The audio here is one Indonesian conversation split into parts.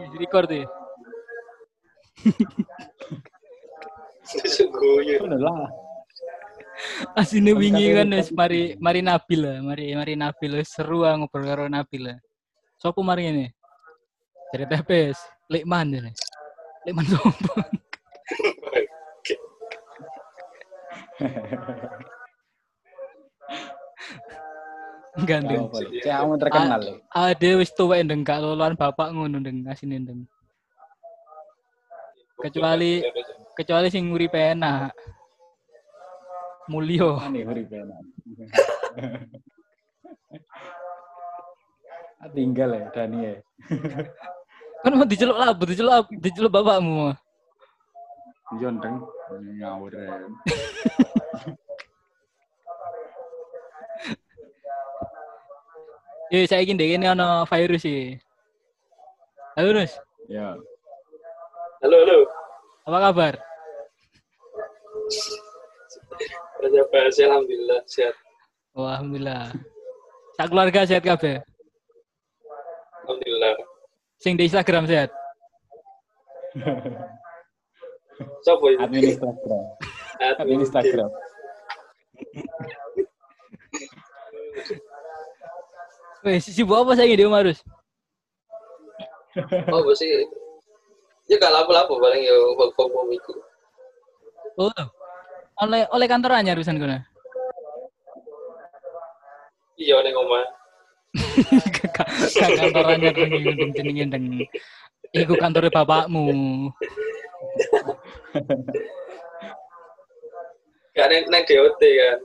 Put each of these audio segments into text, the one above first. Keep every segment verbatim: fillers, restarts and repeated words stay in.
यूजली कर दे asine wingi kan wis mari mari Nabil lah, mari mari Nabil seru ah ngobrol karo Nabil lah. Sopo mari ngene? Cerita pes, Lekman jane. Lekman sombong. Gandeng. Cewek terkenal lho. Ade wis tuwek ndeng gak loloan bapak ngono ndeng asine ndeng. Kecuali kecuali sing uripe enak. Mulio. Aneh uripe enak. Tinggal ya Dani ya. Kan mau diceluk lah, diceluk, diceluk bapakmu. Jondeng ngawur. Eh saiki ndek kene ana virus iki. Halo, Nus. Ya. Halo, halo. Apa kabar? Baik-baik, alhamdulillah sehat. Wah, alhamdulillah. Sak keluarga sehat kabeh. Alhamdulillah. Sing di Instagram sehat. Sopo iki? Admin Instagram. Admin Instagram. Wes sibuk apa saiki Dewa Marus? Oh, bos iki. Ya gak lapo-lapo paling yo work from home iku. Oh. Oleh oleh kantor anyar pisan kono. Iya ning omah. Gak kantor anyar ning jenenge ndeng. Iku kantore bapakmu. Gak ning ning D O T kan.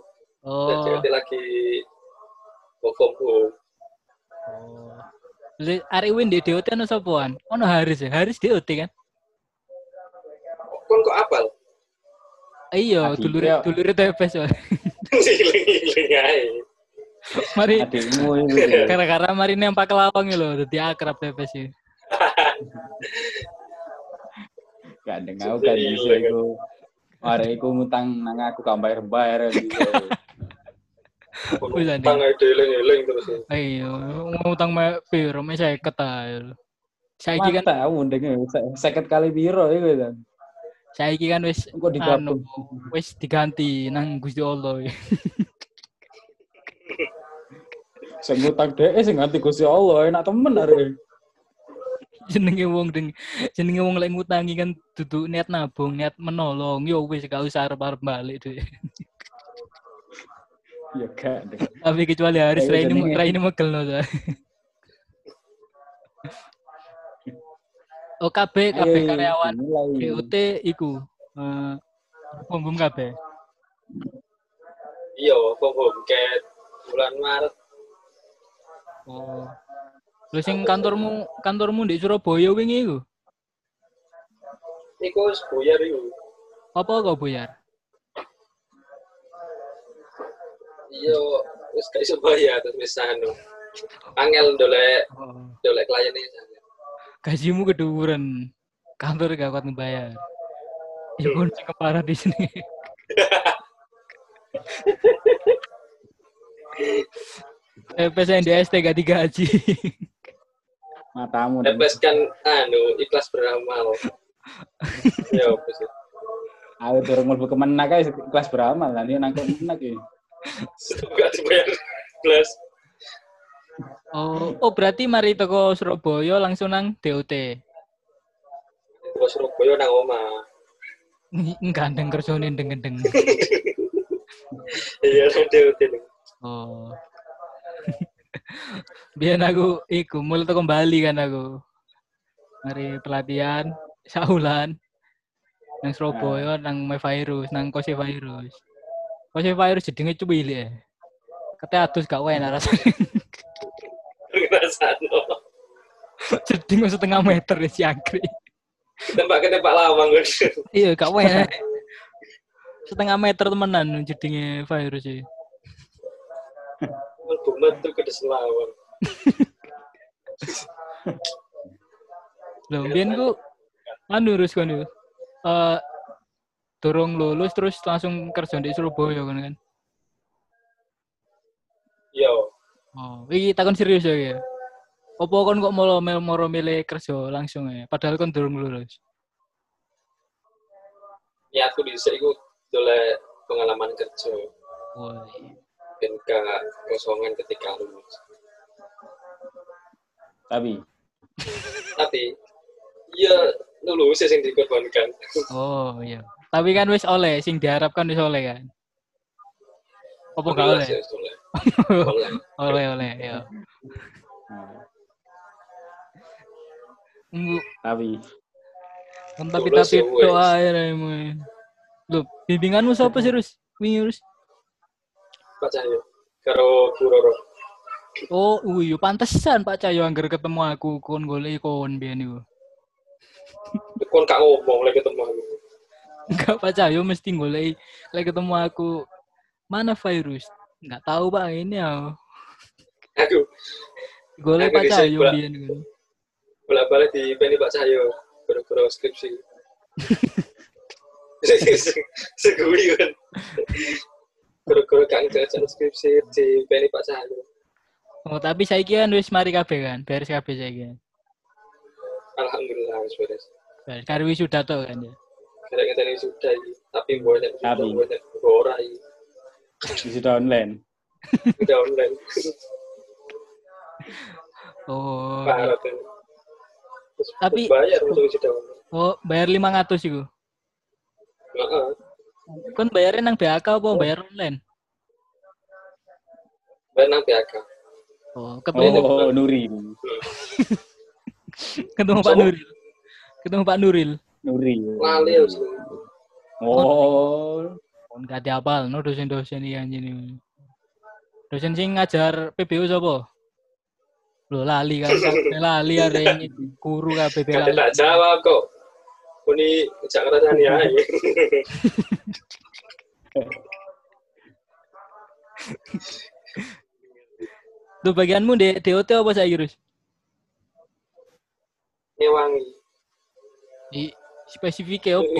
Oh. D O T lagi work from home. Oh. Lek arek win di D O T ono sopoan? Ono Haris ya. Haris D O T kan. Kon kok apal? Iya, dulure dulure T P S. Cilik-cilik ae. Mari adikmu iki. Gara-gara mari nempak kelawang lho dadi akrab T P S iki. Gandeng aku kan iso iku. Arek iku ngutang nang aku gak bayar-bayar iki. Wis nang eling-eling terus. Iya, ngutang piro mes seket ae. Saiki kan tahu ndenge seket kali piro iku kan. Saiki kan wis anu wis diganti nang Gusti Allah. Sing ngutang dhek sing ganti Gusti Allah, enak temen arek. Jenenge wong ding jenenge wong lek ngutangi kan dudu niat nabung, niat menolong, yo wis gak usah arep-arep balik dhek. Ya kan. Tapi kecuali Haris Rai ini Rai ini megelno ta. Oh kabeh kabeh karyawan D O T iku eh pembum kabeh. Iya, pembum ket bulan Maret. Oh. Lho sing kantormu kantormu di Surabaya wingi iku. Iku wis buyar iku. Apa kok buyar? Iya, wis gak iso bayar wis anu. Angel ndolek ndolek kliene. Gajimu keduburan, kantor gak kuat ngebayar. Ya pun sing keparah di sini. T P S N D S T gak digaji. Matamu. T P S kan anu ikhlas beramal. Ya opo sih. Ayo dorong mlebu kemenak guys ikhlas beramal lan yo nang kemenak iki. Gak dibayar plus. Oh, oh berarti mari teko Surabaya langsung nang D O T. Teko Surabaya nang omah. Gandeng kersone ndeng-ndeng. Iya, nang D O T. Oh. Biyen aku iku mulai teko Bali kan aku. Mari pelatihan saulan nang Surabaya nang Mevirus, nang Kose Virus. Kose Virus jedenge cuwile. Kete adus gak enak rasane. Rasane. Jeding setengah meter si angkrik. Ketembak-ketembak lawang. Iya, gak wae. Setengah meter temenan jedinge virus iki. Bumet tuh kedes lawang. Lho, mbiyen ku anu lurus kan yo. Eh durung lulus terus langsung kerja di Surabaya kan. Iya. Oh, iki takon serius ya. Opo kon kok moro moro milih kerja langsung ya, padahal kon durung lulus. Ya aku bisa iku dolek pengalaman kerja. Oh. Ben ka kosongan ketika lulus. Tapi tapi ya lulus sing dikorbankan. Oh iya. Tapi kan wis oleh sing diharapkan wis oleh kan. Opo gak oleh? Oleh. Oleh oleh ya. Tapi tapi tapi doa airmu. Lho, bimbinganmu sapa sih, Rus? Wingi, Rus. Pak Cahyo karo Bu Roro. Oh, uyu pantesan Pak Cahyo anggar ketemu aku kon golek kon biyen iku. Kon gak ngomong lek ketemu aku. Enggak, Pak Cahyo mesti golek lek ketemu aku. Mana virus? Enggak tahu, Pak, ini ya. Aku golek Pak Cahyo biyen iku. Bolak-balik di Beni Pak Cahyo, boro-boro skripsi. Segui kan. Boro-boro kan kerjaan skripsi di Beni Pak Cahyo. Oh, tapi saiki kan wis mari kabeh kan, beres kabeh saiki. Alhamdulillah wis beres. Beres karo wisuda to kan ya. Kira ngenteni wisuda iki, tapi mboten wisuda ora iki. Wisuda online. Wisuda online. Oh. Tapi bayar untuk wisuda. Oh, bayar lima ratus iku. Heeh. Kon bayare nang B H K apa bayar online? Bayar nang B H K. Oh, ketemu oh, oh, Nuril. Ketemu Pak Nuril. Ketemu Pak Nuril. Nuril. Lali wis. Oh, kon gak diapal no dosen-dosen iki anjene. Dosen sing ngajar P B U sapa? Lho lali kan lali arek guru kabeh lali. Gak jawab kok. Kuni jak kerasane ae. Lho bagianmu di D O T apa saiki, Rus? Ngewangi. Di spesifike opo?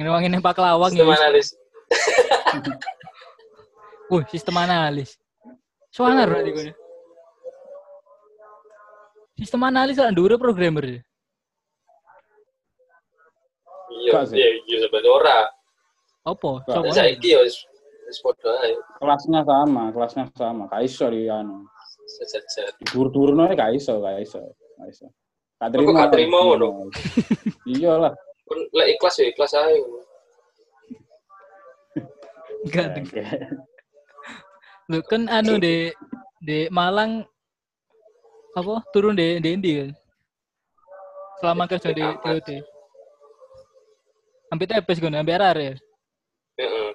Ngewangi nang Paklawang ya. Sistem analis. Wih, sistem analis. Soalnya berarti kono. Sistem analis kan ndure programmer. Iya, iya, iya sebenarnya ora. Apa? Sopo? Saiki ya wis wis padha ae. Kelasnya sama, kelasnya sama. Ka iso iki anu. Sejajar. Dur-durno ka iso, ka iso, ka iso. Ka trimo. Kok ka trimo ngono. Iyalah. Lek ikhlas ya ikhlas ae. Enggak. Lho kan anu di di Malang apa turun di di Indi kan selama kerja di T O T ambil tepes kan ambil R R ya heeh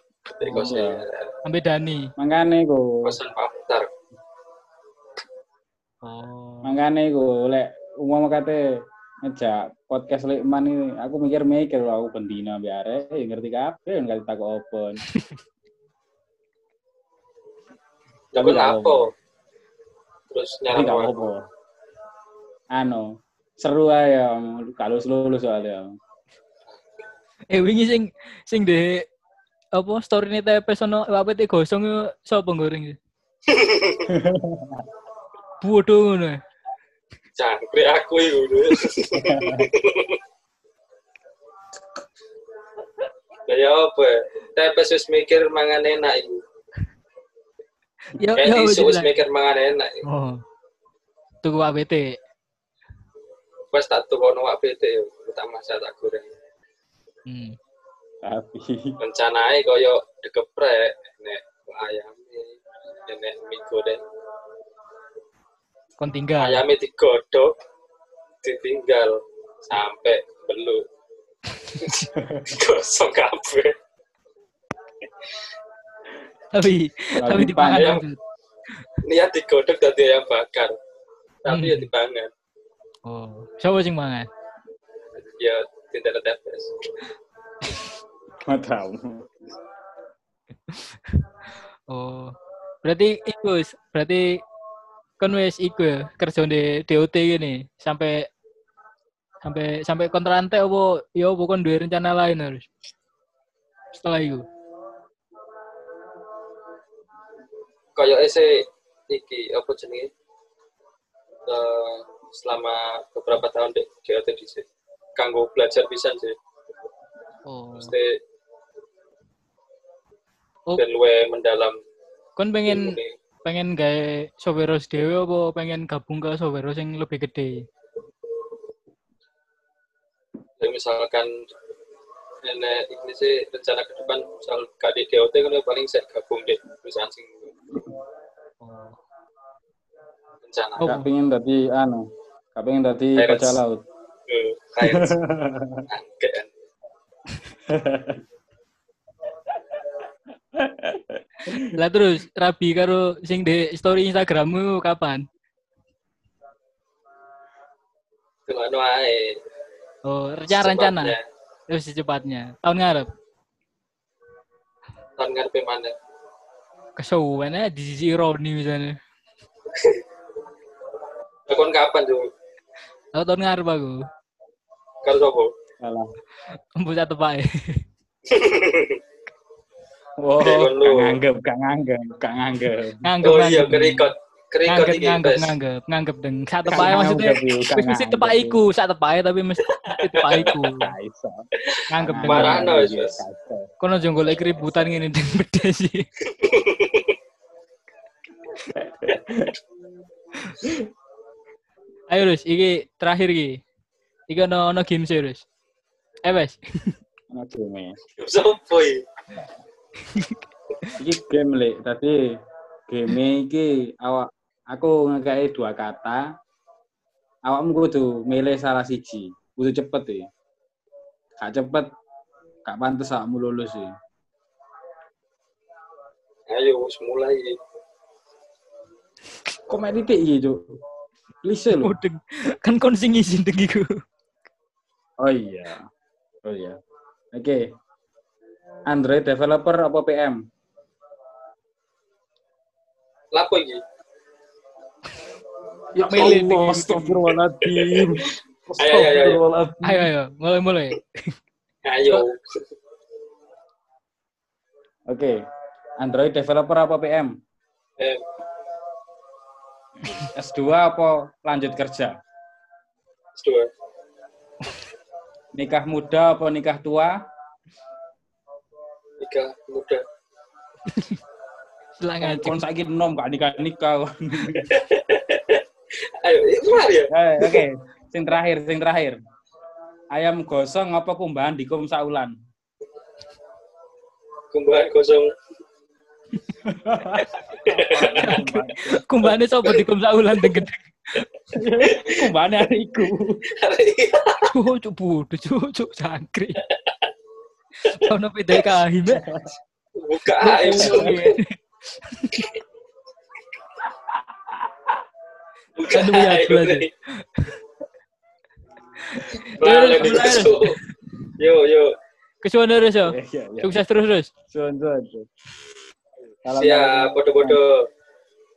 dari kosan ambil Dani mangane ku kosan Pamtar oh mangane ku lek umum kate ngejak podcast Lekman iki aku mikir-mikir aku bendina ambil arek ya ngerti kabeh enggak ditakok opo tapi lapo terus nyarang opo ano seru ae kalau lulus soalnya. Eh wingi sing sing de apa storyne T P S ono W P T gosong yo sapa goreng. Bodoh ngono. Jangkrik aku iku. Kaya opo? T P S wis mikir mangan enak iku. Yo yo wis mikir mangan enak. Oh. Tuku W P T. Wes tak tukono W P T yo, tak masak tak goreng. Hmm. Tapi rencanae koyo degeprek nek ayame nek mie goreng. Kon tinggal. Ayame digodhog, ditinggal sampai beluk. Gosong kabeh. Tapi tapi dipangan. Niat digodhog dadi ayam bakar. Tapi ya dipangan. Oh, coba sing mangan. Ya tidak ada tes. Matau. Oh, berarti iku, berarti kon wis iku kerja di D O T gini sampai sampai sampai kontrante opo ya opo kon duwe rencana lain harus. Setelah iku. Kayak ese iki apa jenenge? uh, selama beberapa tahun dek D O T di sini kanggo belajar pisan sih. Oh. Mesti oh. Ben luwe mendalam. Kon pengen ini. Pengen gawe Soveros dhewe apa pengen gabung ke Soveros yang lebih gede? Ya, misalkan enek ini sih rencana ke depan misal gak di D O T kan paling saya gabung deh perusahaan sing. Oh. Rencana. Oh. Gak pengen dadi anu. Gak pengen dadi bajak laut. Eh, kayak angkean. Lah terus Rabi karo sing di story Instagrammu kapan? Kemana ae. Oh, rencana-rencana. Terus secepatnya. Tahun ngarep. Tahun ngarep mana? Kesuwen ae di sisi ironi misalnya. Kon kapan tuh? Oh, tahun ngarep aku. Karo sapa? Alah. Embu satu pae. Oh, nganggep, gak nganggep, gak nganggep. Nganggep. Oh iya, kerikot. Kerikot iki nganggep, nganggep, nganggep deng. Sak tepae maksudnya. Mesti tepae iku, sak tepae tapi mesti tepae iku. Gak iso. Nganggep deng. Barano wis wis. Kono aja golek keributan ngene deng bedes iki. Ayo Rus, iki terakhir iki. Iki ono ono game sih Rus. Eh wes. Ono game. Sopo iki? Iki game lek, tadi game iki awak aku ngekei dua kata. Awakmu kudu milih salah siji. Kudu cepet e. Gak cepet gak pantes awakmu lulus e. Ayo wis mulai. Komedi titik iki, Cuk. Klise lho. Kan kon sing ngisi ndek iku. Oh iya. Oh iya. Oke. Okay. Android developer apa P M? Lapo iki? Ya milih ning astagfirullahaladzim. Ayo ayo ayo ayo mulai mulai. Ayo. Oke. Okay. Android developer apa P M? P M. S dua apa lanjut kerja? S dua. Nikah muda apa nikah tua? Nikah muda. Selangan kon saiki enom gak nikah-nikah. Ayo, itu mari ya. Oke, okay. Sing terakhir, sing terakhir. Ayam gosong apa kumbahan dikum saulan? Kumbahan gosong. Kumbane sapa dikum saulan degedeg. Kumbane ariku. Cucu bodoh, cucu jangkrik. Ono beda kae mbek. Buka ae. Buka ae. Yo yo. Kesuwen terus yo. Sukses terus terus. Suwun-suwun. Siap, bodoh-bodoh.